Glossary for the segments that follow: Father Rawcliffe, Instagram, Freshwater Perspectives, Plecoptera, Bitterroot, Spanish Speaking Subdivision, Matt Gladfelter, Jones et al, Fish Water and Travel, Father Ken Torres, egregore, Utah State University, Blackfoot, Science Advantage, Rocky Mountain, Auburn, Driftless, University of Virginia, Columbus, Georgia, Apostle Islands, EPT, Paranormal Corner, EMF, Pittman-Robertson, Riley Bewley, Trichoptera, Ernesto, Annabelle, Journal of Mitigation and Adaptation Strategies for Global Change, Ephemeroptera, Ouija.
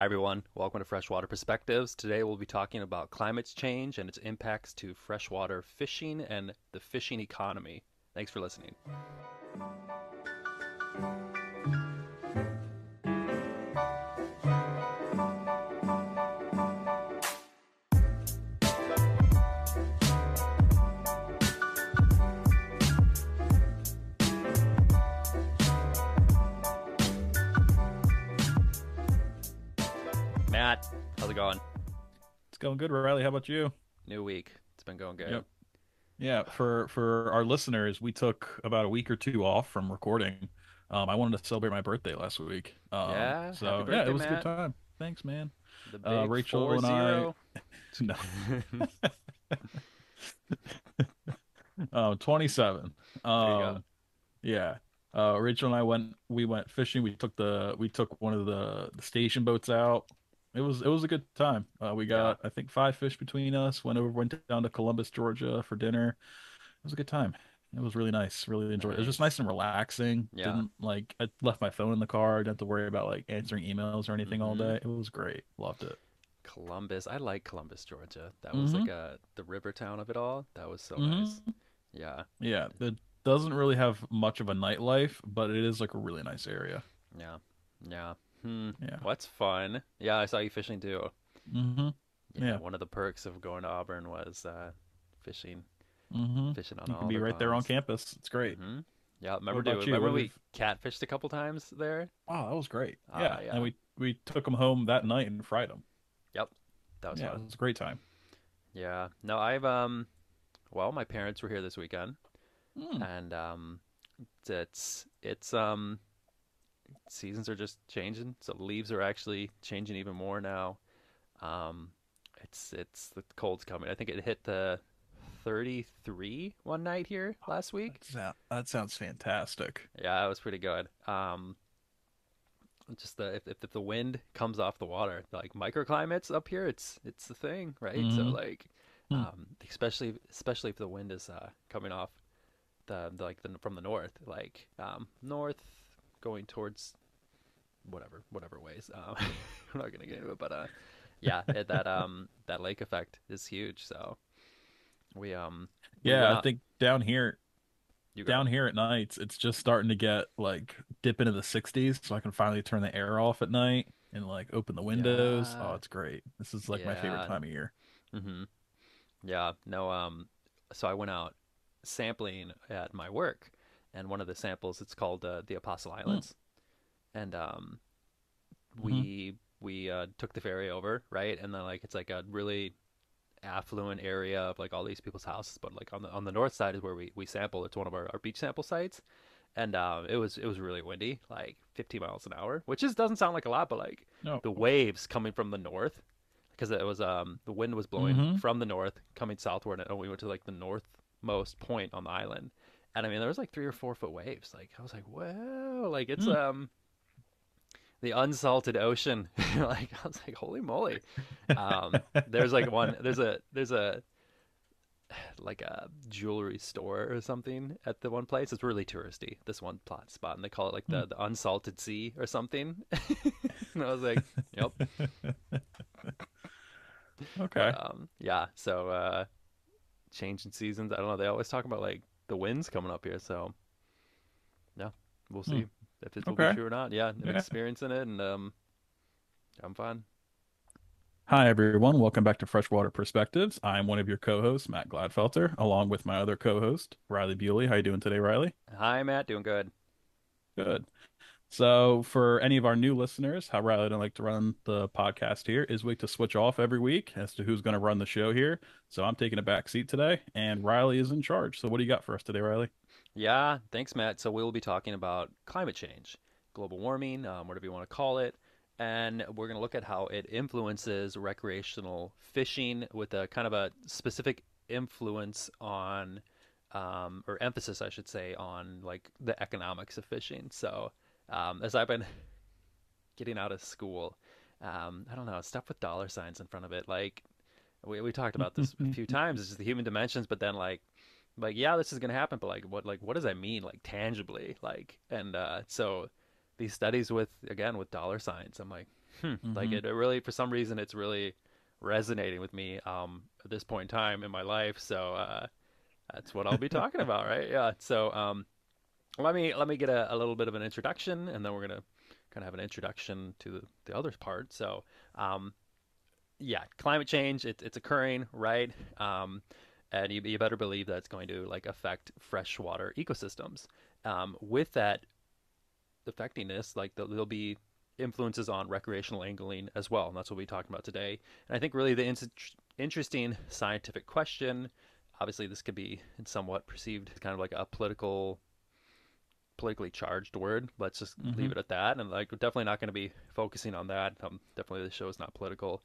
Hi everyone, welcome to Freshwater Perspectives. Today we'll be talking about climate change and its impacts to freshwater fishing and the fishing economy. Thanks for listening. Matt, how's it going? It's going good, Riley. How about you? New week. It's been going good. Yep. Yeah, for our listeners, we took about a week or two off from recording. I wanted to celebrate my birthday last week. So birthday, it was Matt. A good time. Thanks, man. The big Rachel 4-0. And I. No. 27. There you go. Yeah. Rachel and I went fishing. We took one of the station boats out. It was a good time. We got, I think, 5 fish between us. Went down to Columbus, Georgia for dinner. It was a good time. It was really nice. Really enjoyed it. It was just nice and relaxing. Yeah. I left my phone in the car. I didn't have to worry about answering emails or anything all day. It was great. Loved it. Columbus. I like Columbus, Georgia. That was the river town of it all. That was so nice. Yeah. Yeah. It doesn't really have much of a nightlife, but it is a really nice area. Yeah. Yeah. Yeah. Well, that's fun. Yeah, I saw you fishing too. Yeah, one of the perks of going to Auburn was fishing. Fishing on you all can be the right ponds. There on campus. It's great. Yeah, remember we catfished a couple times there. Oh, that was great. Yeah, and we took them home that night and fried them. Yep, that was fun. It was a great time. Yeah. No, I've my parents were here this weekend, and it's seasons are just changing, so leaves are actually changing even more now. It's the cold's coming. I think it hit the 33 one night here last week. That sounds fantastic. Yeah, it was pretty good. Just if the wind comes off the water, microclimates up here, it's the thing, right? So especially if the wind is coming off the from the north, north going towards whatever ways. I'm not gonna get into it, but that lake effect is huge. So we I think down here at nights it's just starting to get dip into the 60s, so I can finally turn the air off at night and open the windows. Oh, it's great. This is my favorite time of year. So I went out sampling at my work. And one of the samples, it's called the Apostle Islands, and we took the ferry over, right? And then it's a really affluent area of all these people's houses, but on the north side is where we sample. It's one of our beach sample sites, and it was really windy, 15 miles an hour, which doesn't sound like a lot, but the waves coming from the north, because it was the wind was blowing from the north coming southward, and we went to the northmost point on the island. And I mean, there was 3 or 4 foot waves. I was whoa, it's the unsalted ocean. I was holy moly. There's a jewelry store or something at the one place. It's really touristy, this one plot spot, and they call it the unsalted sea or something. And I was yep. Okay. Yeah. So changing seasons. I don't know. They always talk about the wind's coming up here, so yeah, we'll see if it will be true or not. Yeah, I'm experiencing it, and I'm fine. Hi everyone, welcome back to Freshwater Perspectives. I'm one of your co-hosts, Matt Gladfelter, along with my other co-host, Riley Bewley. How you doing today, Riley? Hi Matt, doing good. Good. So for any of our new listeners, how Riley and I like to run the podcast here is we like to switch off every week as to who's going to run the show here. So I'm taking a back seat today, and Riley is in charge. So what do you got for us today, Riley? Yeah, thanks, Matt. So we'll be talking about climate change, global warming, whatever you want to call it. And we're going to look at how it influences recreational fishing with a kind of a specific influence on, or emphasis, I should say, on the economics of fishing. So as I've been getting out of school, I don't know, stuff with dollar signs in front of it. We talked about this a few times. It's just the human dimensions, but then yeah, this is going to happen. But what does that mean? Tangibly, and so these studies with dollar signs, I'm Like it really, for some reason, it's really resonating with me at this point in time in my life. So that's what I'll be talking about, right? Yeah. So let me get a little bit of an introduction, and then we're gonna kind of have an introduction to the other part. So yeah, climate change, it's occurring, right? And you better believe that it's going to affect freshwater ecosystems. With that affecting this, there'll be influences on recreational angling as well, and that's what we'll be talking about today. And I think really the interesting scientific question, obviously this could be somewhat perceived as kind of like a politically charged word. Let's just leave it at that. And we're definitely not going to be focusing on that. Definitely the show is not political.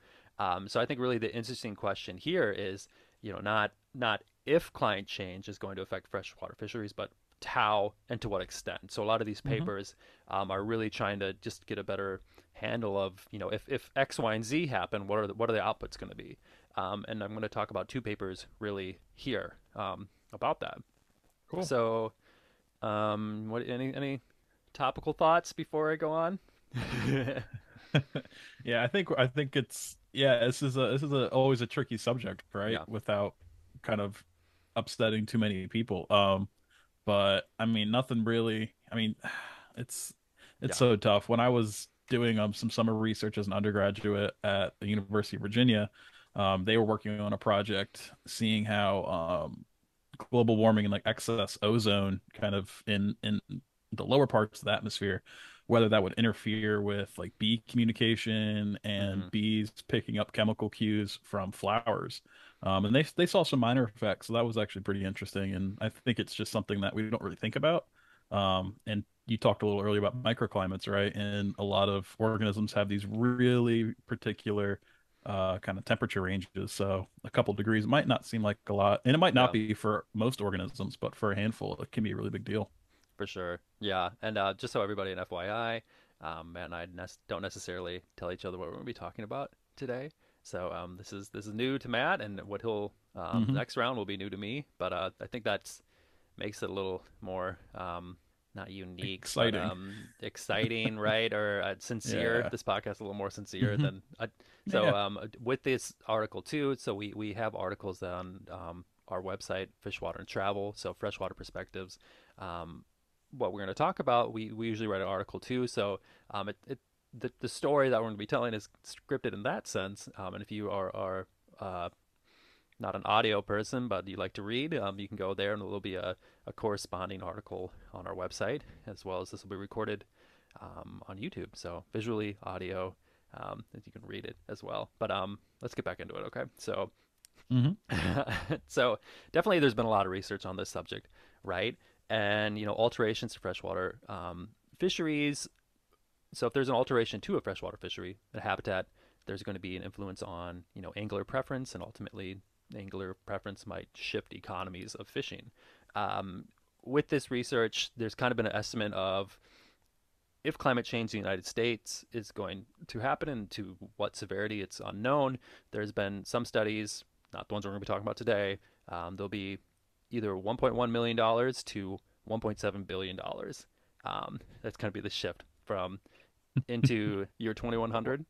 So I think really the interesting question here is, not if climate change is going to affect freshwater fisheries, but how and to what extent. So a lot of these papers are really trying to just get a better handle of, if X, Y, and Z happen, what are the outputs going to be? And I'm going to talk about two papers really here about that. Cool. So what any topical thoughts before I go on? Yeah, I think it's, yeah, this is always a tricky subject, right? Yeah. Without kind of upsetting too many people. But I mean, nothing really. I mean, it's so tough. When I was doing some summer research as an undergraduate at the University of Virginia, they were working on a project seeing how global warming and excess ozone kind of in the lower parts of the atmosphere, whether that would interfere with bee communication and bees picking up chemical cues from flowers. And they saw some minor effects. So that was actually pretty interesting. And I think it's just something that we don't really think about. And you talked a little earlier about microclimates, right? And a lot of organisms have these really particular kind of temperature ranges. So a couple degrees might not seem like a lot. And it might not be for most organisms, but for a handful, it can be a really big deal. For sure. Yeah. And just so everybody, an FYI, Matt and I don't necessarily tell each other what we're going to be talking about today. So this is new to Matt, and what he'll the next round will be new to me. But I think that makes it a little more not unique, exciting, but, exciting, right? Or sincere. Yeah. This podcast is a little more sincere than with this article too. So we have articles on our website, Fish Water and Travel. So Freshwater Perspectives. What we're going to talk about, we usually write an article too, so the story that we're going to be telling is scripted in that sense, and if you are not an audio person but you like to read, you can go there and there'll be a corresponding article on our website, as well as this will be recorded on YouTube, so visually, audio, you can read it as well. But let's get back into it, okay? So so definitely there's been a lot of research on this subject, right? And, alterations to freshwater fisheries. So if there's an alteration to a freshwater fishery, a habitat, there's going to be an influence on, angler preference, and ultimately angler preference might shift economies of fishing. With this research, there's kind of been an estimate of if climate change in the United States is going to happen and to what severity, it's unknown. There's been some studies, not the ones we're going to be talking about today, there'll be either $1.1 million to $1.7 billion. That's going to be the shift from into year 2100.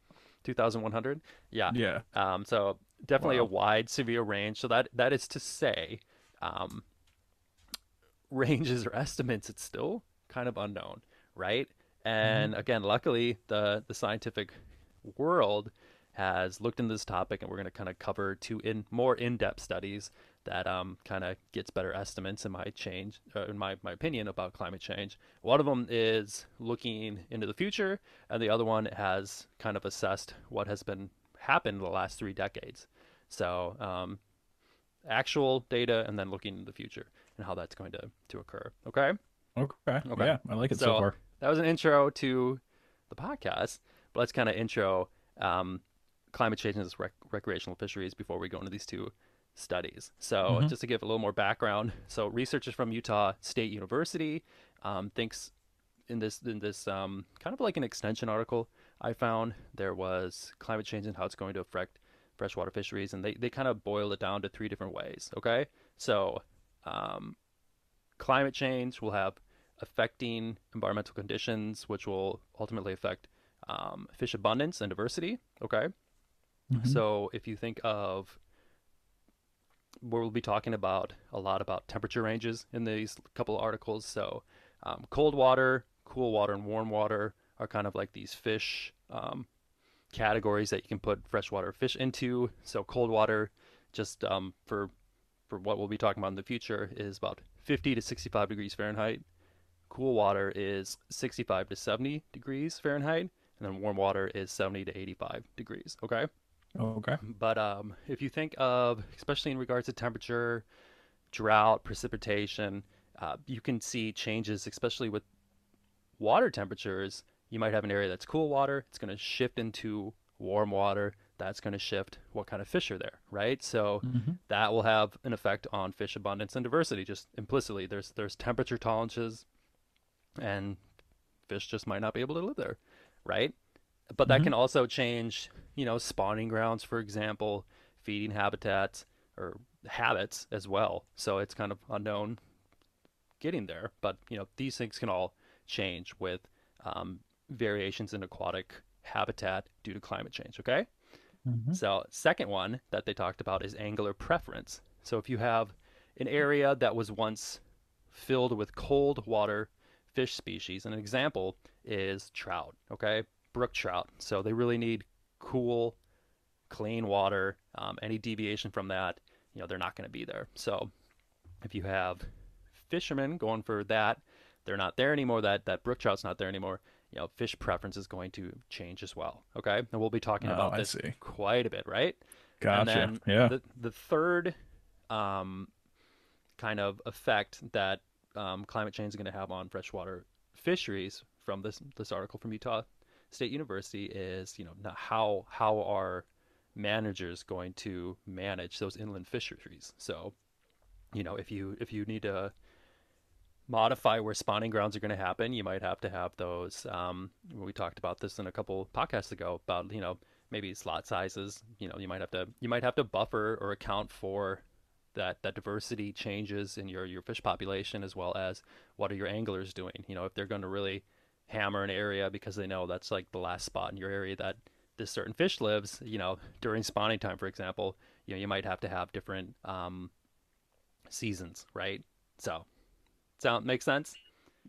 Yeah. Yeah. So definitely a wide, severe range. So that is to say, ranges or estimates, it's still kind of unknown, right? And again, luckily the scientific world has looked into this topic, and we're going to kind of cover two more in-depth studies that kind of gets better estimates in my opinion about climate change. One of them is looking into the future, and the other one has kind of assessed what has been happened in the last 3 decades. So actual data, and then looking into the future and how that's going to occur. Okay. Yeah, I like it so far. That was an intro to the podcast, but let's kind of intro climate change and recreational fisheries before we go into these two studies. So just to give a little more background, so researchers from Utah State University thinks in this kind of like an extension article I found, there was climate change and how it's going to affect freshwater fisheries, and they kind of boiled it down to 3 different ways. Okay, so climate change will have affecting environmental conditions, which will ultimately affect fish abundance and diversity. Okay. Mm-hmm. So if you think of where we'll be talking about a lot about temperature ranges in these couple of articles. So cold water, cool water, and warm water are kind of like these fish categories that you can put freshwater fish into. So cold water, just for what we'll be talking about in the future, is about 50 to 65 degrees Fahrenheit. Cool water is 65 to 70 degrees Fahrenheit, and then warm water is 70 to 85 degrees. Okay. Okay. But if you think of, especially in regards to temperature, drought, precipitation, you can see changes, especially with water temperatures. You might have an area that's cool water. It's going to shift into warm water. That's going to shift what kind of fish are there, right? So mm-hmm. that will have an effect on fish abundance and diversity, just implicitly. There's temperature tolerances, and fish just might not be able to live there, right? But that mm-hmm. can also change, you know, spawning grounds, for example, feeding habitats or habits as well. So it's kind of unknown getting there. But, you know, these things can all change with variations in aquatic habitat due to climate change. Okay. Mm-hmm. So second one that they talked about is angler preference. So if you have an area that was once filled with cold water fish species, and an example is trout. Okay. Brook trout. So they really need cool, clean water. Any deviation from that, you know, they're not going to be there. So if you have fishermen going for that, they're not there anymore. That brook trout's not there anymore. You know, fish preference is going to change as well. Okay. And we'll be talking about this quite a bit, right? Gotcha. And then yeah. The third kind of effect that climate change is going to have on freshwater fisheries from this article from Utah State University is, you know, how are managers going to manage those inland fisheries? So, you know, if you need to modify where spawning grounds are going to happen, you might have to have those. We talked about this in a couple podcasts ago about, you know, maybe slot sizes. You know, you might have to buffer or account for that diversity changes in your fish population, as well as what are your anglers doing. You know, if they're going to really hammer an area because they know that's like the last spot in your area that this certain fish lives, you know, during spawning time, for example, you know, you might have to have different seasons, right? So sound makes sense?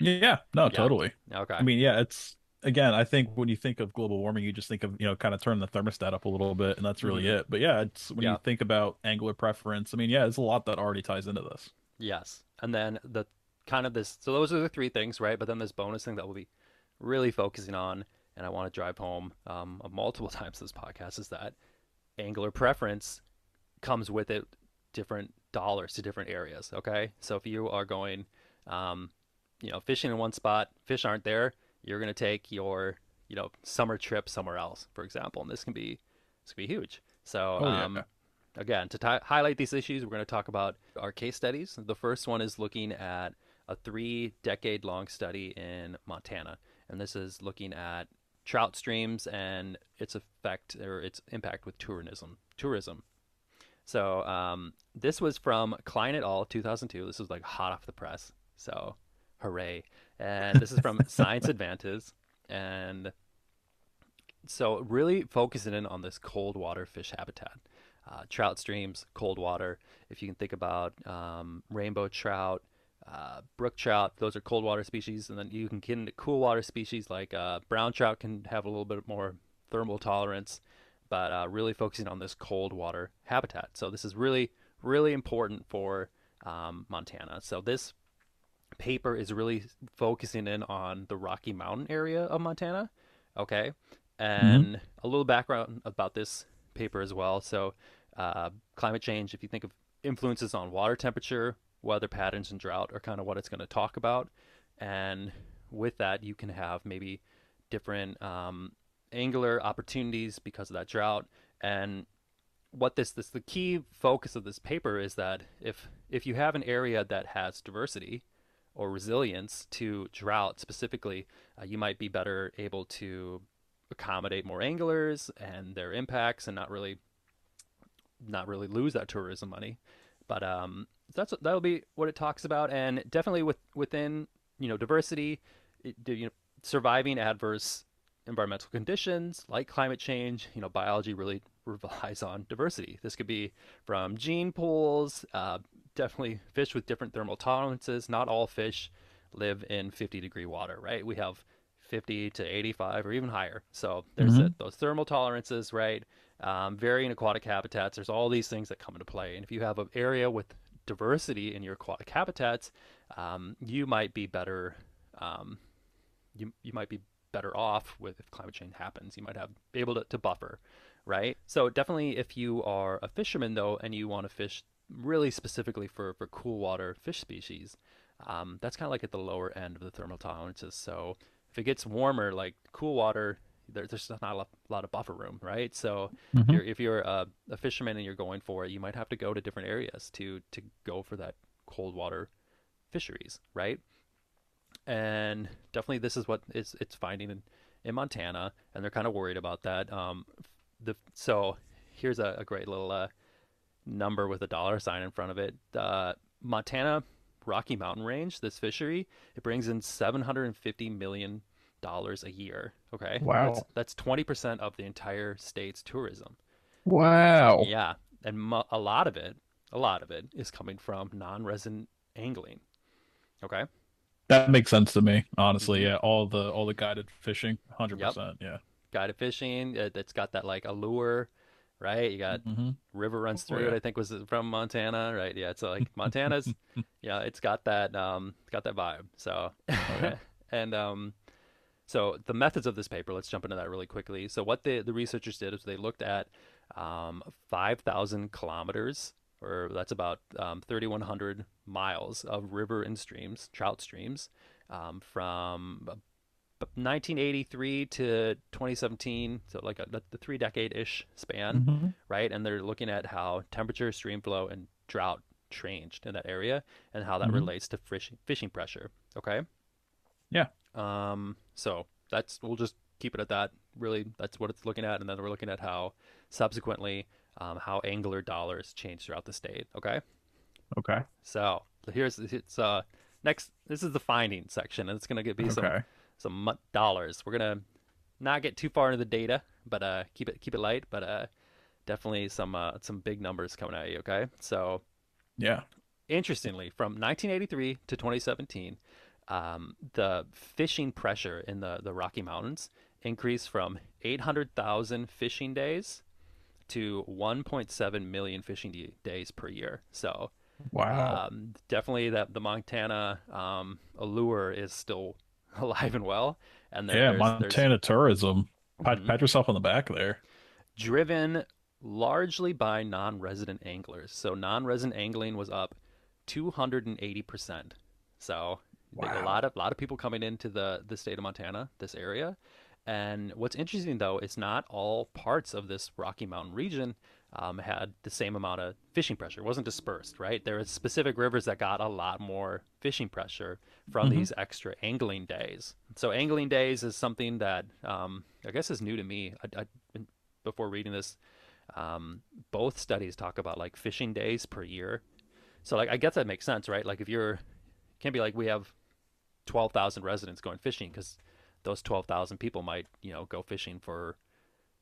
Yeah, no, yeah. Totally. Okay. I mean, yeah, it's, again, I think when you think of global warming, you just think of, you know, kind of turn the thermostat up a little bit, and that's really mm-hmm. it. But yeah, it's when you think about angler preference, I mean, yeah, there's a lot that already ties into this. Yes. And then the kind of this, so those are the three things, right? But then this bonus thing that we'll be really focusing on, and I want to drive home multiple times this podcast, is that angler preference comes with it different dollars to different areas. Okay, so if you are going you know, fishing in one spot, fish aren't there, you're going to take your, you know, summer trip somewhere else, for example, and this can be huge. So again, to highlight these issues, we're going to talk about our case studies. The first one is looking at a 3-decade-long study in Montana. And this is looking at trout streams and its effect or its impact with tourism. So this was from Klein et al. 2002. This was like hot off the press. So hooray. And this is from Science Advantage. And so really focusing in on this cold water fish habitat. Trout streams, cold water. If you can think about rainbow trout, brook trout, those are cold water species, and then you can get into cool water species like brown trout can have a little bit more thermal tolerance, but really focusing on this cold water habitat. So this is really, really important for Montana. So this paper is really focusing in on the Rocky Mountain area of Montana. Okay. And a little background about this paper as well. So climate change, if you think of influences on water temperature, weather patterns, and drought are kind of what it's going to talk about. And with that, you can have maybe different angler opportunities because of that drought. And what this the key focus of this paper is that if you have an area that has diversity or resilience to drought specifically, you might be better able to accommodate more anglers and their impacts, and not really lose that tourism money. But that'll be what it talks about. And definitely within, you know, diversity, surviving adverse environmental conditions like climate change, you know, biology really relies on diversity. This could be from gene pools, definitely fish with different thermal tolerances. Not all fish live in 50-degree water, right? We have 50 to 85 or even higher. So there's those thermal tolerances, right? Varying aquatic habitats. There's all these things that come into play. And if you have an area with diversity in your aquatic habitats, you might be better. You might be better off with if climate change happens. You might be able to buffer, right? So definitely, if you are a fisherman though, and you want to fish really specifically for cool water fish species, that's kind of like at the lower end of the thermal tolerances. So if it gets warmer, like cool water, there's not a lot of buffer room, right? So if you're a fisherman and you're going for it, you might have to go to different areas to go for that cold water fisheries, right? And definitely this is what it's finding in Montana, and they're kind of worried about that. So here's a great little number with a $ sign in front of it. Montana Rocky Mountain range, this fishery, it brings in $750 million a year. Okay. Wow. That's 20% of the entire state's tourism. Wow. Yeah. And a lot of it is coming from non-resident angling. Okay. That makes sense to me, honestly. Yeah. All the guided fishing, 100%. Yeah. Guided fishing. It's got that like allure, right? You got river runs through it, I think was from Montana, right? Yeah. It's like Montana's, yeah, it's got that vibe. So, so the methods of this paper, let's jump into that really quickly. So what the researchers did is they looked at 5,000 kilometers, or that's about 3,100 miles of river and streams, trout streams, from 1983 to 2017. So like the 3-decade-ish span, right? And they're looking at how temperature, stream flow, and drought changed in that area and how that relates to fishing pressure. Okay. Yeah. So that's, we'll just keep it at that. Really, that's what it's looking at. And then we're looking at how subsequently, how angler dollars change throughout the state. Okay. Okay. So here's, next, this is the finding section, and it's going to be some dollars. We're going to not get too far into the data, but, keep it light, but, definitely some big numbers coming at you. Okay. So yeah, interestingly, from 1983 to 2017, the fishing pressure in the Rocky Mountains increased from 800,000 fishing days to 1.7 million fishing days per year. So, wow. Definitely the Montana allure is still alive and well. And Montana tourism. Pat yourself on the back there. Driven largely by non-resident anglers. So non-resident angling was up 280%. So wow. A lot of people coming into the state of Montana, this area. And what's interesting, though, is not all parts of this Rocky Mountain region had the same amount of fishing pressure. It wasn't dispersed, right? There were specific rivers that got a lot more fishing pressure from these extra angling days. So angling days is something that I guess is new to me. I before reading this, both studies talk about like fishing days per year. So like I guess that makes sense, right? Like if you're can't be like we have 12,000 residents going fishing, because those 12,000 people might, you know, go fishing for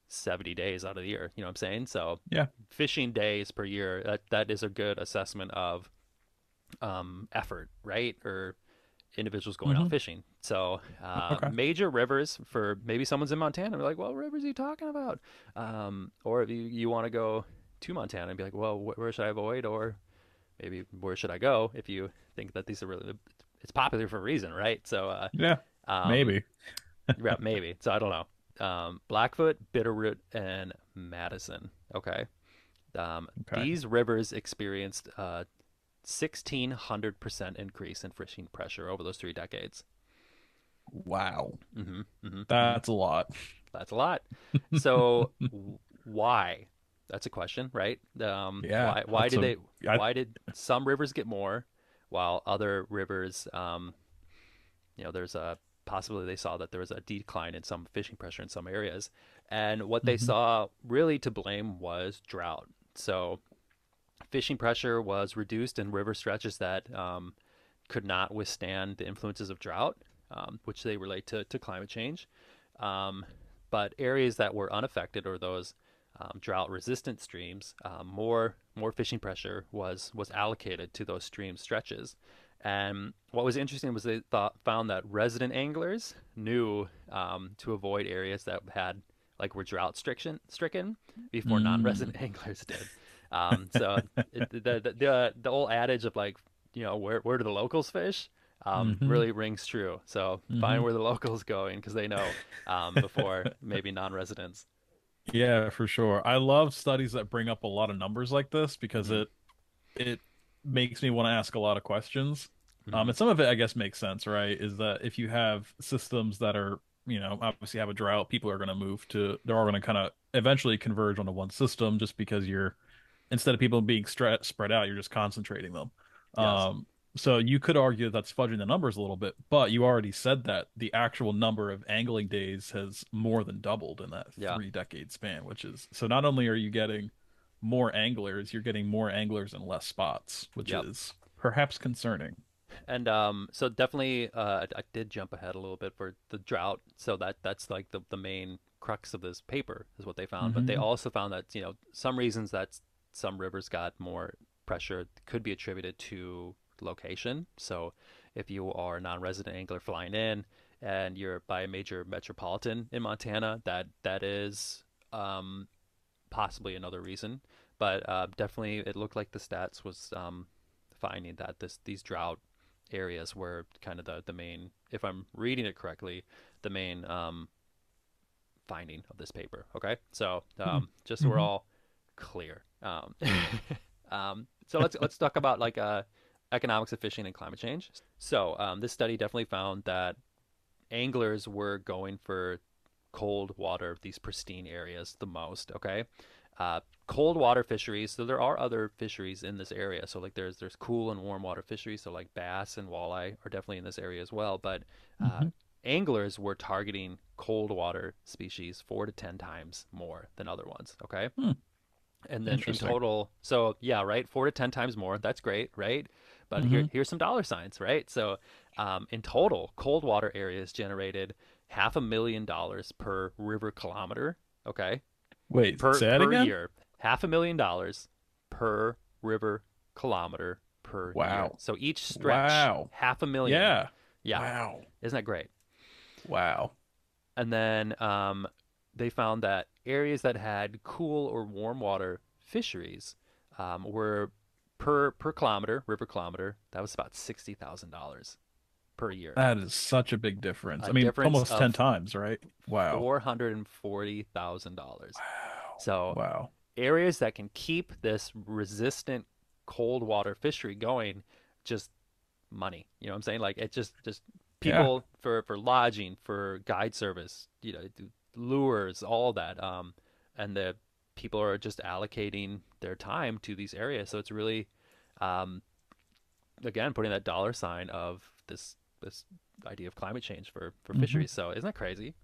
70 days out of the year. You know what I'm saying? So yeah, fishing days per year, that is a good assessment of effort, right? Or individuals going out fishing. So major rivers, for maybe someone's in Montana and be like, well, rivers are you talking about? Or if you want to go to Montana and be like, well, where should I avoid? Or maybe where should I go? If you think that these are really, it's popular for a reason, right? So maybe. Yeah, maybe. So I don't know. Blackfoot, Bitterroot, and Madison. Okay. These rivers experienced 1,600% increase in fishing pressure over those 3 decades. Wow. That's a lot. That's a lot. So why? That's a question, right? Why did some rivers get more while other rivers, you know, there's a possibility they saw that there was a decline in some fishing pressure in some areas. And what they saw really to blame was drought. So fishing pressure was reduced in river stretches that could not withstand the influences of drought, which they relate to climate change. But areas that were unaffected, or those drought-resistant streams, more fishing pressure was allocated to those stream stretches. And what was interesting was they found that resident anglers knew to avoid areas that had were drought-stricken before non-resident anglers did. So the old adage of where do the locals fish? Really rings true. So find where the locals going, because they know before maybe non-residents. Yeah, for sure. I love studies that bring up a lot of numbers like this, because it makes me want to ask a lot of questions. And some of it, I guess, makes sense, right? Is that if you have systems that are, obviously have a drought, people are going to move to, they're all going to kind of eventually converge onto one system, just because you're, instead of people being spread out, you're just concentrating them. Yes. So you could argue that's fudging the numbers a little bit, but you already said that the actual number of angling days has more than doubled in that 3-decade span, which is, so not only are you getting more anglers, you're getting more anglers in less spots, which is perhaps concerning. And so definitely, I did jump ahead a little bit for the drought. So that's like the main crux of this paper is what they found. But they also found that, some reasons that some rivers got more pressure could be attributed to location. So if you are a non-resident angler flying in and you're by a major metropolitan in Montana, that is possibly another reason. But definitely it looked like the stats was finding that these drought areas were kind of the main, if I'm reading it correctly, the main finding of this paper. Okay, so just so we're all clear. So let's talk about economics of fishing and climate change. So this study definitely found that anglers were going for cold water, these pristine areas, the most. Okay, cold water fisheries. So there are other fisheries in this area. So there's cool and warm water fisheries. So bass and walleye are definitely in this area as well. But anglers were targeting cold water species 4 to 10 times more than other ones. Okay. And then in total, so yeah, right, 4 to 10 times more. That's great, right? But here's some dollar signs, right? So in total, cold water areas generated $500,000 per river kilometer. Okay. Wait, say that again? Per year. $500,000 per river kilometer per year. So each stretch, $500,000. Yeah. Yeah. Wow. Isn't that great? Wow. And then they found that areas that had cool or warm water fisheries were per kilometer, river kilometer, that was about $60,000 per year. That is such a big difference. I mean, almost 10 times, right? Wow. $440,000. Wow. So areas that can keep this resistant cold water fishery going, just money. You know what I'm saying? It just people for lodging, for guide service, lures, all that, and the people are just allocating their time to these areas. So it's really, again, putting that dollar sign of this idea of climate change for fisheries. So isn't that crazy?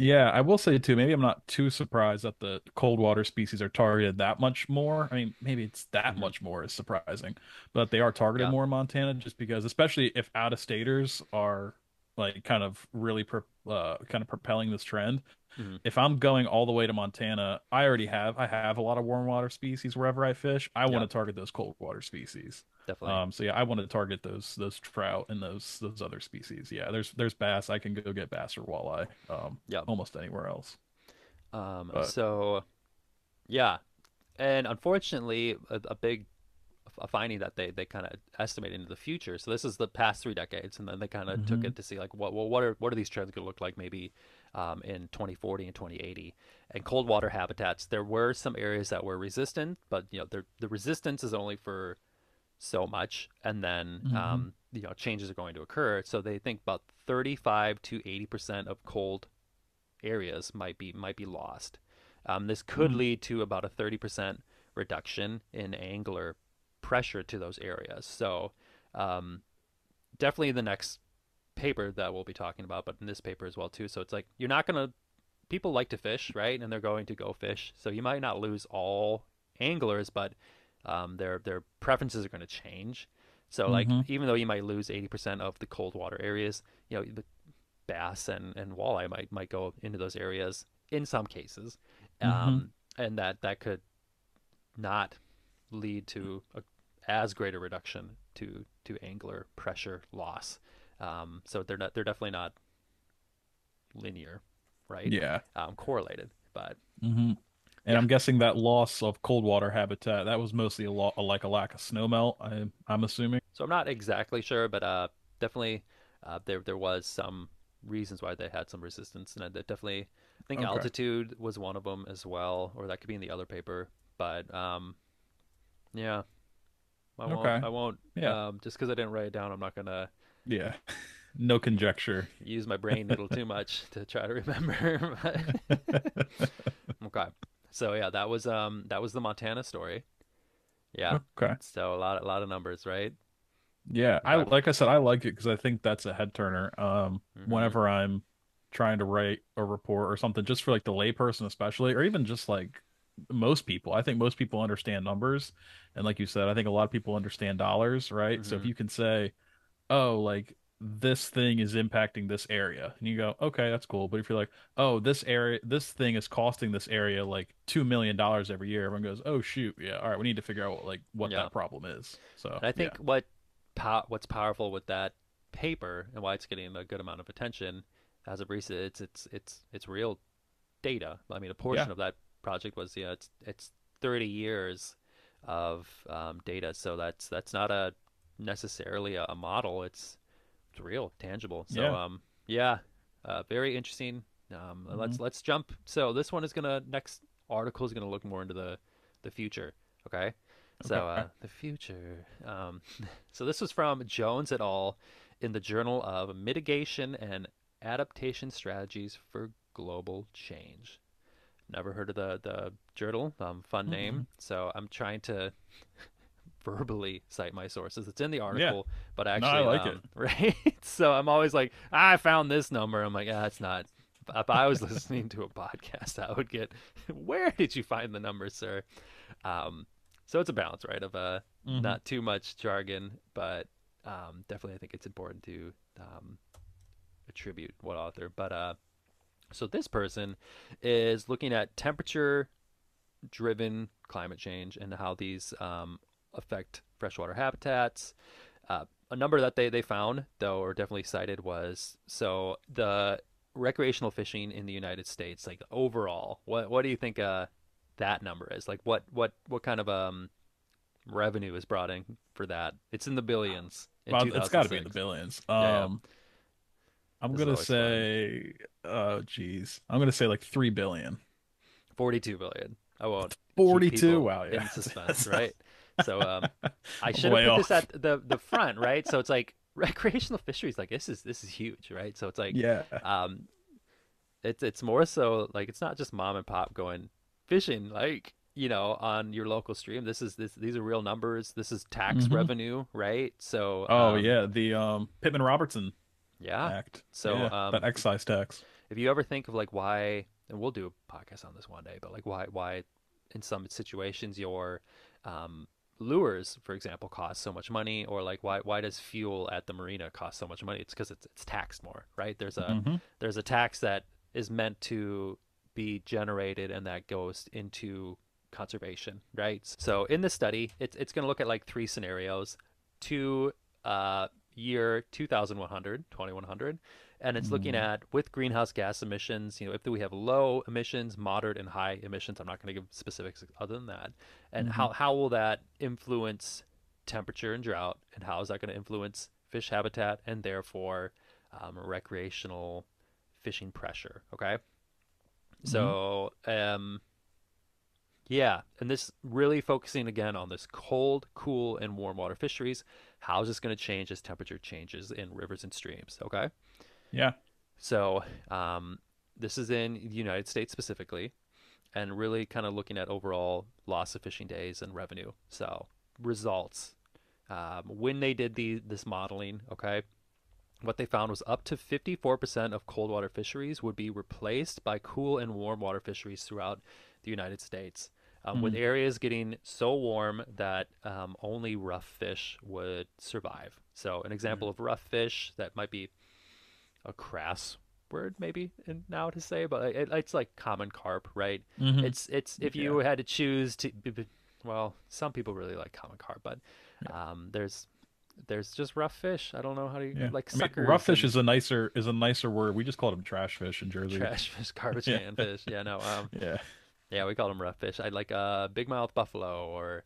Yeah, I will say too, maybe I'm not too surprised that the cold water species are targeted that much more. I mean, maybe it's that much more is surprising, but they are targeted more in Montana, just because, especially if out-of-staters are kind of really propelling this trend. If I'm going all the way to Montana, I have a lot of warm water species wherever I fish. I want to target those cold water species. Definitely. So yeah, I want to target those trout and those other species. Yeah, there's bass. I can go get bass or walleye. Almost anywhere else. So yeah, and unfortunately, a big finding that they kind of estimate into the future. So this is the past 3 decades, and then they kind of took it to see what are these trends going to look like maybe in 2040 and 2080. And cold water habitats, there were some areas that were resistant, but the resistance is only for so much, and then changes are going to occur. So they think about 35% to 80% of cold areas might be lost. This could lead to about a 30% reduction in angler pressure to those areas. So definitely the next paper that we'll be talking about, but in this paper as well too. So it's you're not going to, people like to fish, right? And they're going to go fish. So you might not lose all anglers, but their preferences are going to change. So even though you might lose 80% of the cold water areas, the bass and walleye might go into those areas. in some cases, and that could not lead to as great a reduction to angler pressure loss. So they're definitely not linear, right? Yeah. Correlated, but. Mm-hmm. And yeah. I'm guessing that loss of cold water habitat, that was mostly a lack of snowmelt, I'm assuming. So I'm not exactly sure, but definitely there was some reasons why they had some resistance. And that definitely, I think altitude was one of them as well, or that could be in the other paper. But yeah, I won't. Yeah. Just because I didn't write it down, I'm not going to. Yeah. No conjecture. Use my brain a little too much to try to remember. Okay. So yeah, that was the Montana story. Yeah. Okay. So a lot of numbers, right? Yeah. I like I said, I like it because I think that's a head turner. Whenever I'm trying to write a report or something, just for like the layperson especially, or even just like most people. I think most people understand numbers, and like you said, I think a lot of people understand dollars, right? So if you can say, oh, like this thing is impacting this area, and you go, okay, that's cool. But if you're like, oh, this thing is costing this area like $2 million every year, everyone goes, oh shoot, yeah, all right, we need to figure out what that problem is. So and I think what's powerful with that paper and why it's getting a good amount of attention as of recent, it's real data. I mean, a portion of that project was it's 30 years of data, so that's not a necessarily a model. It's real, tangible. So very interesting. Let's jump. So this one is gonna next article is gonna look more into the future. Okay. So the future. So this was from Jones et al. In the Journal of Mitigation and Adaptation Strategies for Global Change. Never heard of the journal. Fun name. So I'm trying to verbally cite my sources. It's in the article, but actually, I like it. Right? So I'm always like, I found this number. I'm like, it's not. If I was listening to a podcast, I would get, where did you find the number, sir? So it's a balance, right? Of not too much jargon, but definitely I think it's important to attribute what author. But so this person is looking at temperature-driven climate change and how these affect freshwater habitats. A number that they found, though, or definitely cited was, so the recreational fishing in the United States, like overall, what do you think that number is? Like what kind of revenue is brought in for that? It's in the billions. Well, it's got to be in the billions. I'm going to say, I'm going to say like 3 billion. 42 billion. I won't. 42. Wow. Yeah. In suspense, right? So I should have put this at the front, right? So it's like recreational fisheries, like this is huge, right? So it's like it's more so like it's not just mom and pop going fishing, like, you know, on your local stream. These are real numbers. This is tax revenue, right? So the Pittman-Robertson Act. So that excise tax. If you ever think of like why, and we'll do a podcast on this one day, but like why in some situations your lures, for example, cost so much money, or like why does fuel at the marina cost so much money? It's because it's taxed more, right? There's a tax that is meant to be generated and that goes into conservation, right? So in this study, it's going to look at like 3 scenarios to year 2100, and it's looking at with greenhouse gas emissions, you know, if we have low emissions, moderate and high emissions. I'm not going to give specifics other than that. And how will that influence temperature and drought, and how is that going to influence fish habitat and therefore recreational fishing pressure? Okay. So and this really focusing again on this cold, cool, and warm water fisheries. How is this going to change as temperature changes in rivers and streams? Okay. Yeah. So this is in the United States specifically, and really kind of looking at overall loss of fishing days and revenue. So results. When they did this modeling, okay, what they found was up to 54% of cold water fisheries would be replaced by cool and warm water fisheries throughout the United States. With areas getting so warm that only rough fish would survive. So an example of rough fish that might be a crass word maybe now to say, but it's like common carp, right? Mm-hmm. It's if you had to choose to, well, some people really like common carp, but there's just rough fish. I don't know how to like suckers. Rough fish is a nicer word. We just called them trash fish in Jersey. Trash fish, garbage can fish. Yeah, no. Yeah, we call them rough fish. I like big mouth buffalo or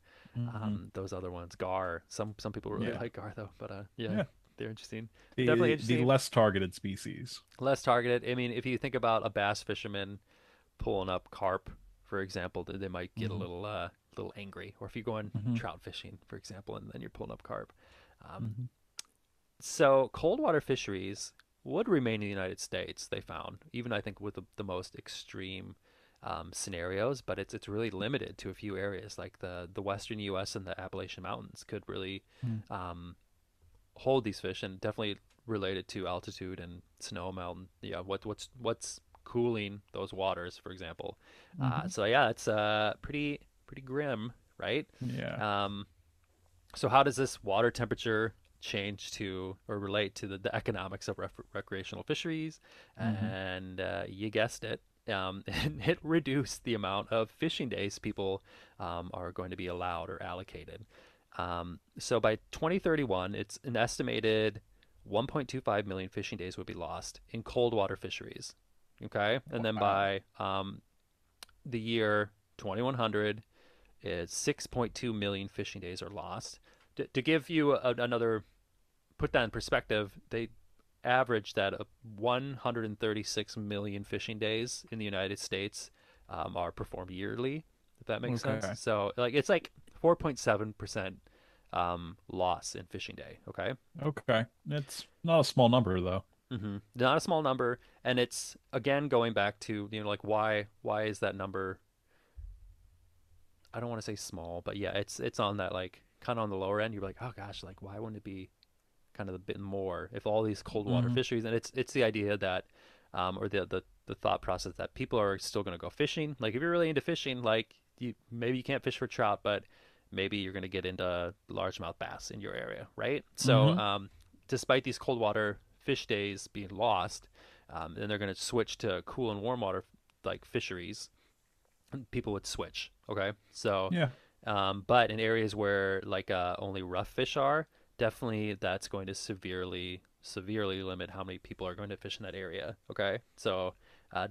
those other ones. Gar. Some people really like gar though, but they're interesting. Definitely interesting. The less targeted species. Less targeted. I mean, if you think about a bass fisherman pulling up carp, for example, they might get a little angry. Or if you're going trout fishing, for example, and then you're pulling up carp. So cold water fisheries would remain in the United States, they found, even I think with the most extreme scenarios, but it's really limited to a few areas, like the western U.S. and the Appalachian Mountains could really hold these fish, and definitely related to altitude and snow melt. Yeah, what's cooling those waters, for example. So yeah, it's pretty grim, right? Yeah. So how does this water temperature change to or relate to the economics of recreational fisheries? And you guessed it. It reduced the amount of fishing days people are going to be allowed or allocated. So by 2031, it's an estimated 1.25 million fishing days would be lost in cold water fisheries. Okay. And then by the year 2100, it's 6.2 million fishing days are lost. To give you put that in perspective, they averaged that 136 million fishing days in the United States are performed yearly, if that makes sense. So it's like 4.7% loss in fishing day. Okay. It's not a small number though. Not a small number. And it's, again, going back to, why is that number, I don't want to say small, but it's on that, kind of on the lower end. You're like, oh gosh, why wouldn't it be kind of a bit more if all these cold water fisheries? And it's the idea that, or the thought process that people are still going to go fishing. If you're really into fishing, maybe you can't fish for trout, but maybe you're going to get into largemouth bass in your area, right? So despite these cold water fish days being lost, then they're going to switch to cool and warm water, fisheries. People would switch. So but in areas where only rough fish are, definitely that's going to severely limit how many people are going to fish in that area. So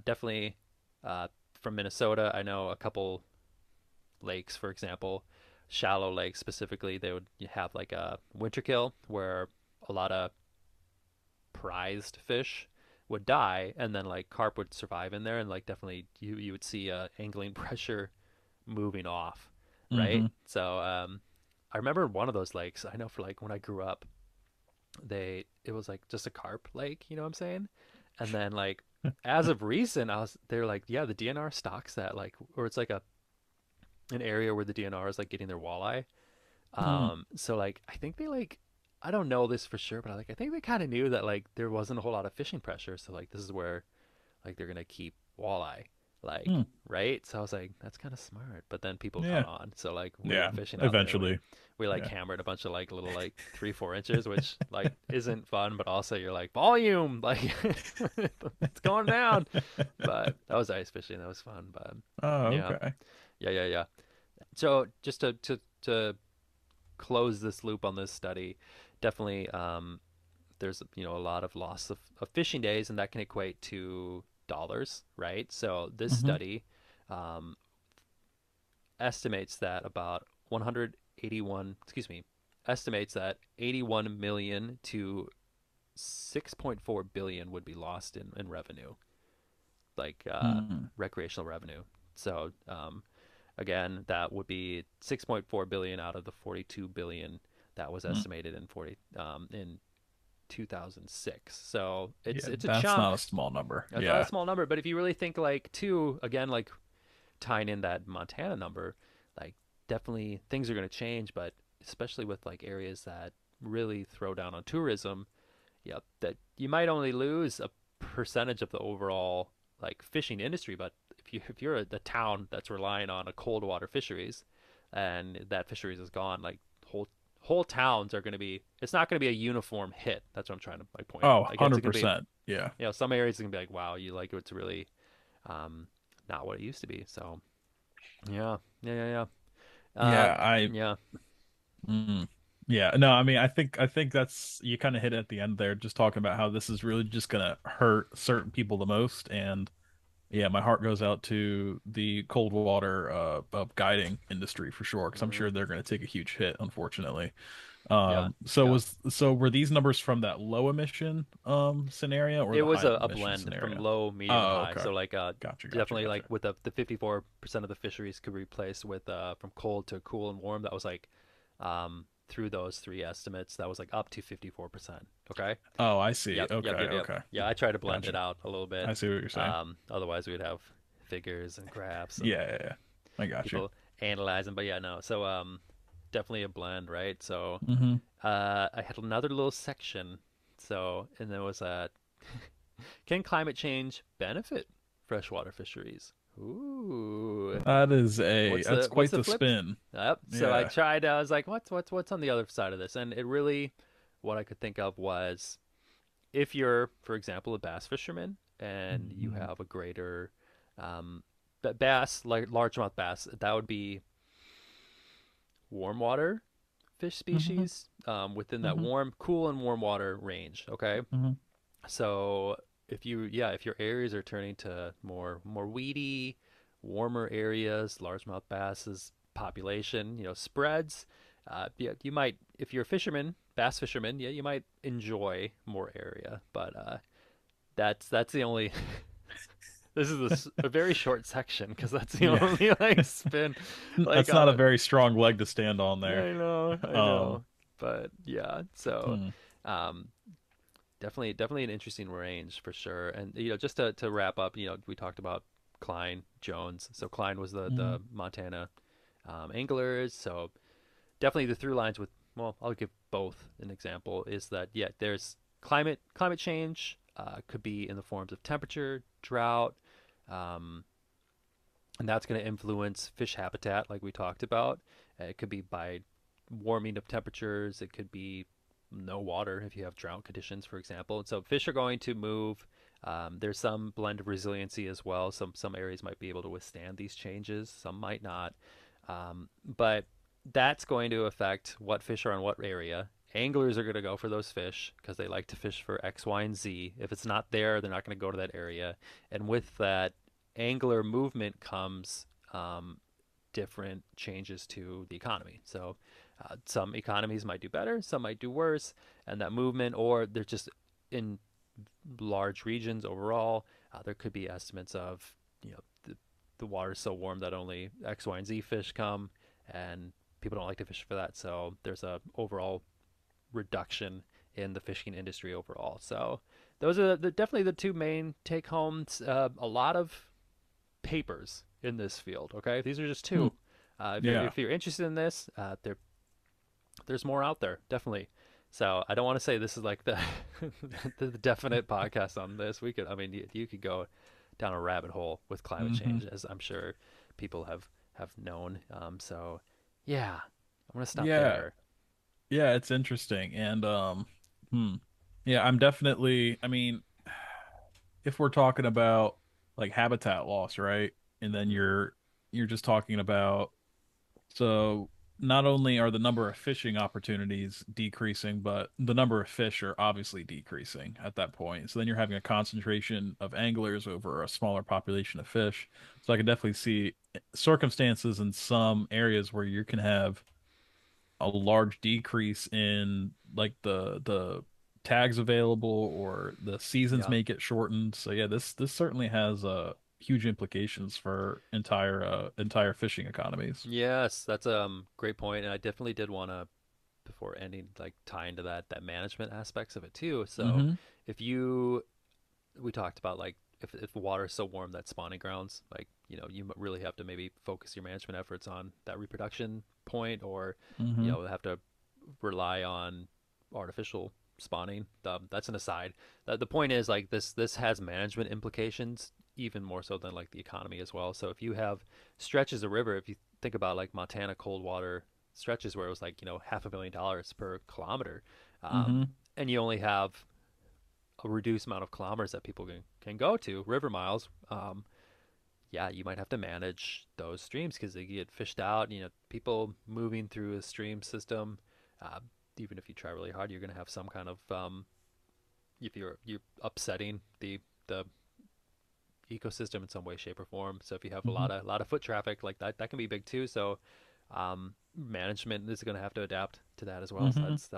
definitely from Minnesota, I know a couple lakes, for example, shallow lakes specifically, they would have a winter kill where a lot of prized fish would die, and then carp would survive in there, and definitely you would see angling pressure moving off, right? So I remember one of those lakes, I know for when I grew up, it was just a carp lake, you know what I'm saying? And then as of recent, they're the DNR stocks that or it's an area where the DNR is getting their walleye. So I think they I don't know this for sure, but I think they kind of knew that there wasn't a whole lot of fishing pressure, so this is where they're gonna keep walleye, right? So I was that's kind of smart. But then people caught on, so we were fishing out eventually there. We hammered a bunch of little 3-4 inches, which isn't fun, but also you're volume, it's going down. But that was ice fishing, that was fun. But yeah. So just to close this loop on this study, definitely there's a lot of loss of fishing days, and that can equate to dollars, right? So this study estimates that estimates that 81 million to 6.4 billion would be lost in revenue, recreational revenue. So again, that would be 6.4 billion out of the 42 billion that was estimated in 2006. So it's a chunk. That's not a small number. That's not a small number. But if you really think tying in that Montana number, definitely things are going to change. But especially with areas that really throw down on tourism, that you might only lose a percentage of the overall fishing industry, but if you're a town that's relying on a cold water fisheries, and that fisheries is gone, whole towns are going to be, it's not going to be a uniform hit. That's what I'm trying to like point out. Oh, 100%. Yeah. You know, some areas can be like, wow, you like it's really not what it used to be. So I mean, I think that's, you kind of hit it at the end there, just talking about how this is really just going to hurt certain people the most. And yeah, my heart goes out to the cold water of guiding industry for sure, because I'm sure they're going to take a huge hit, unfortunately. So were these numbers from that low emission scenario, or it was a blend scenario? From low, medium, high. So like gotcha. Like with the 54% of the fisheries could replace with from cold to cool and warm. That was like through those three estimates, that was like up to 54%. Okay. Oh, I see. Yep, okay. Yep. Okay. Yeah, I try to blend it out a little bit. I see what you're saying. Otherwise we'd have figures and graphs. And I got you. Analyzing, but yeah, no. So definitely a blend, right? So I had another little section. So, and there was a can climate change benefit freshwater fisheries? Ooh, that's quite the spin. Yep. So yeah. I was like, what's on the other side of this? And it really, what I could think of was, if you're, for example, a bass fisherman and you have a greater bass, like largemouth bass, that would be warm water fish species within that warm, cool and warm water range. Okay. So if your areas are turning to more weedy, warmer areas, largemouth bass's population, spreads, you might, if you're a fisherman, bass fisherman, you might enjoy more area, but that's the only, this is a very short section, because that's the only spin. Like, that's not a very strong leg to stand on there. I know. But yeah, so definitely an interesting range for sure. And just to wrap up, we talked about Klein, Jones. So Klein was the Montana anglers. So definitely the through lines with, well, I'll give both an example, is that there's climate change could be in the forms of temperature, drought, and that's going to influence fish habitat, like we talked about. It could be by warming of temperatures. It could be no water if you have drought conditions, for example. And so fish are going to move. There's some blend of resiliency as well. Some areas might be able to withstand these changes. Some might not. But that's going to affect what fish are in what area. Anglers are going to go for those fish because they like to fish for X, Y, and Z. If it's not there, they're not going to go to that area. And with that angler movement comes different changes to the economy. So some economies might do better, some might do worse, and that movement, or they're just in large regions overall. There could be estimates of, the water's so warm that only X, Y, and Z fish come, and people don't like to fish for that. So there's a overall reduction in the fishing industry overall. So those are definitely the two main take homes. A lot of papers in this field. Okay, these are just two. If you're interested in this, there's more out there, definitely. So I don't want to say this is like the the definite podcast on this. We could, you could go down a rabbit hole with climate change, as I'm sure people have known. So yeah, I'm gonna stop there. Yeah, it's interesting, and I'm definitely. I mean, if we're talking about like habitat loss, right, and then you're just talking about, so not only are the number of fishing opportunities decreasing, but the number of fish are obviously decreasing at that point. So then you're having a concentration of anglers over a smaller population of fish. So I can definitely see circumstances in some areas where you can have a large decrease in like the tags available, or the seasons may get shortened. So yeah, this certainly has a huge implications for entire fishing economies. Yes, that's a great point, and I definitely did want to, before ending, like tie into that management aspects of it too. So if we talked about like if the water is so warm that spawning grounds, like you really have to maybe focus your management efforts on that reproduction point, or have to rely on artificial spawning. That's an aside. The point is like this has management implications, even more so than like the economy as well. So if you have stretches of river, if you think about like Montana cold water stretches where it was like, you know, $500,000 per kilometer. And you only have a reduced amount of kilometers that people can go to, river miles. Yeah, you might have to manage those streams because they get fished out. You know, people moving through a stream system, even if you try really hard, you're going to have some kind of, if you're upsetting the ecosystem in some way, shape, or form. So if you have a lot of foot traffic like that, that can be big too. So management is going to have to adapt to that as well. So that's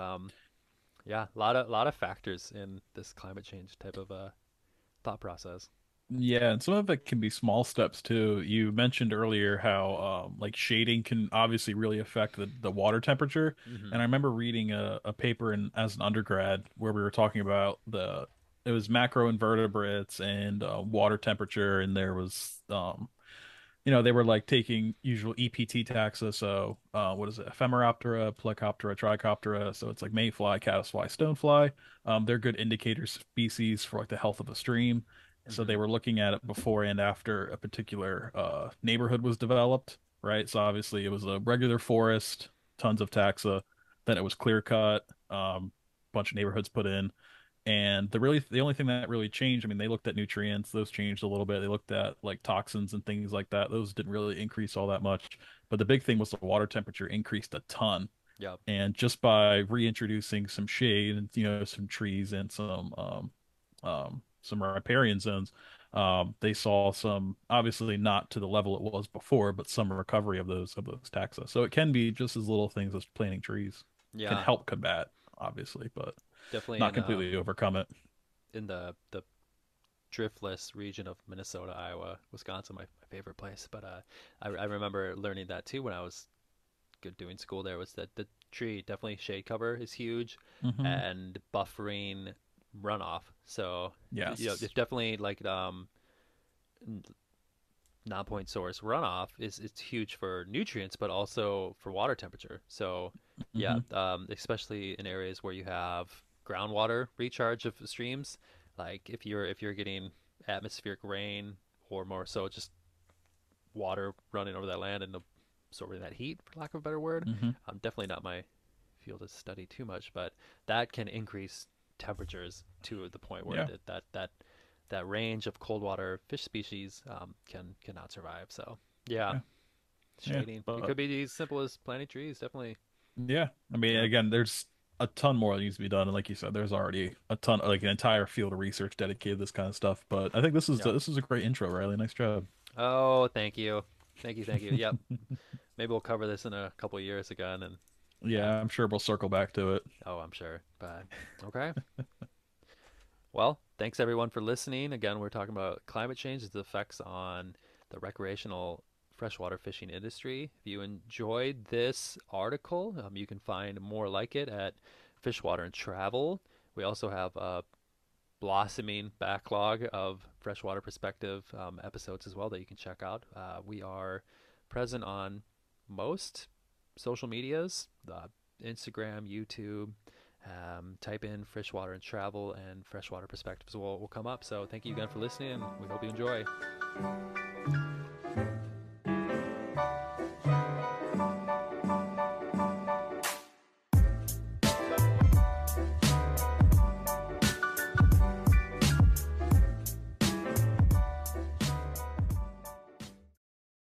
yeah, a lot of factors in this climate change type of thought process. Yeah, and some of it can be small steps too. You mentioned earlier how like shading can obviously really affect the water temperature. And I remember reading a paper as an undergrad where we were talking about it was macroinvertebrates and water temperature, and there was they were like taking usual EPT taxa. So what is it? Ephemeroptera, Plecoptera, Trichoptera. So it's like mayfly, caddisfly, stonefly. They're good indicator species for like the health of a stream. So they were looking at it before and after a particular neighborhood was developed, right? So obviously it was a regular forest, tons of taxa. Then it was clear cut, bunch of neighborhoods put in. And the only thing that really changed, I mean, they looked at nutrients, those changed a little bit. They looked at like toxins and things like that. Those didn't really increase all that much. But the big thing was the water temperature increased a ton. Yeah. And just by reintroducing some shade and, you know, some trees and some riparian zones, they saw some, obviously not to the level it was before, but some recovery of those taxa. So it can be just as little things as planting trees can help combat, obviously, but definitely not completely overcome it. In the Driftless region of Minnesota, Iowa, Wisconsin, my favorite place. But I remember learning that too when I was doing school there, was that the tree, definitely shade cover is huge, and buffering runoff. So yes, you know, it's definitely like non-point source runoff it's huge for nutrients, but also for water temperature. So especially in areas where you have groundwater recharge of streams, like if you're getting atmospheric rain, or more so just water running over that land and absorbing that heat, for lack of a better word. Definitely not my field of study too much, but that can increase temperatures to the point where that range of cold water fish species cannot survive. So shading, but it could be as simple as planting trees, definitely. I mean, again, there's a ton more that needs to be done, and like you said, there's already a ton, like an entire field of research dedicated to this kind of stuff. But I think this is a great intro, Riley. Nice job. Oh, thank you. Yep. Maybe we'll cover this in a couple of years again, and yeah, I'm sure we'll circle back to it. Oh, I'm sure. But okay. Well, thanks everyone for listening. Again, we're talking about climate change, its effects on the recreational freshwater fishing industry. If you enjoyed this article, you can find more like it at Fish Water and Travel. We also have a blossoming backlog of Freshwater Perspective episodes as well that you can check out. We are present on most social medias, Instagram, YouTube. Type in Freshwater and Travel, and Freshwater Perspectives will come up. So thank you again for listening, and we hope you enjoy.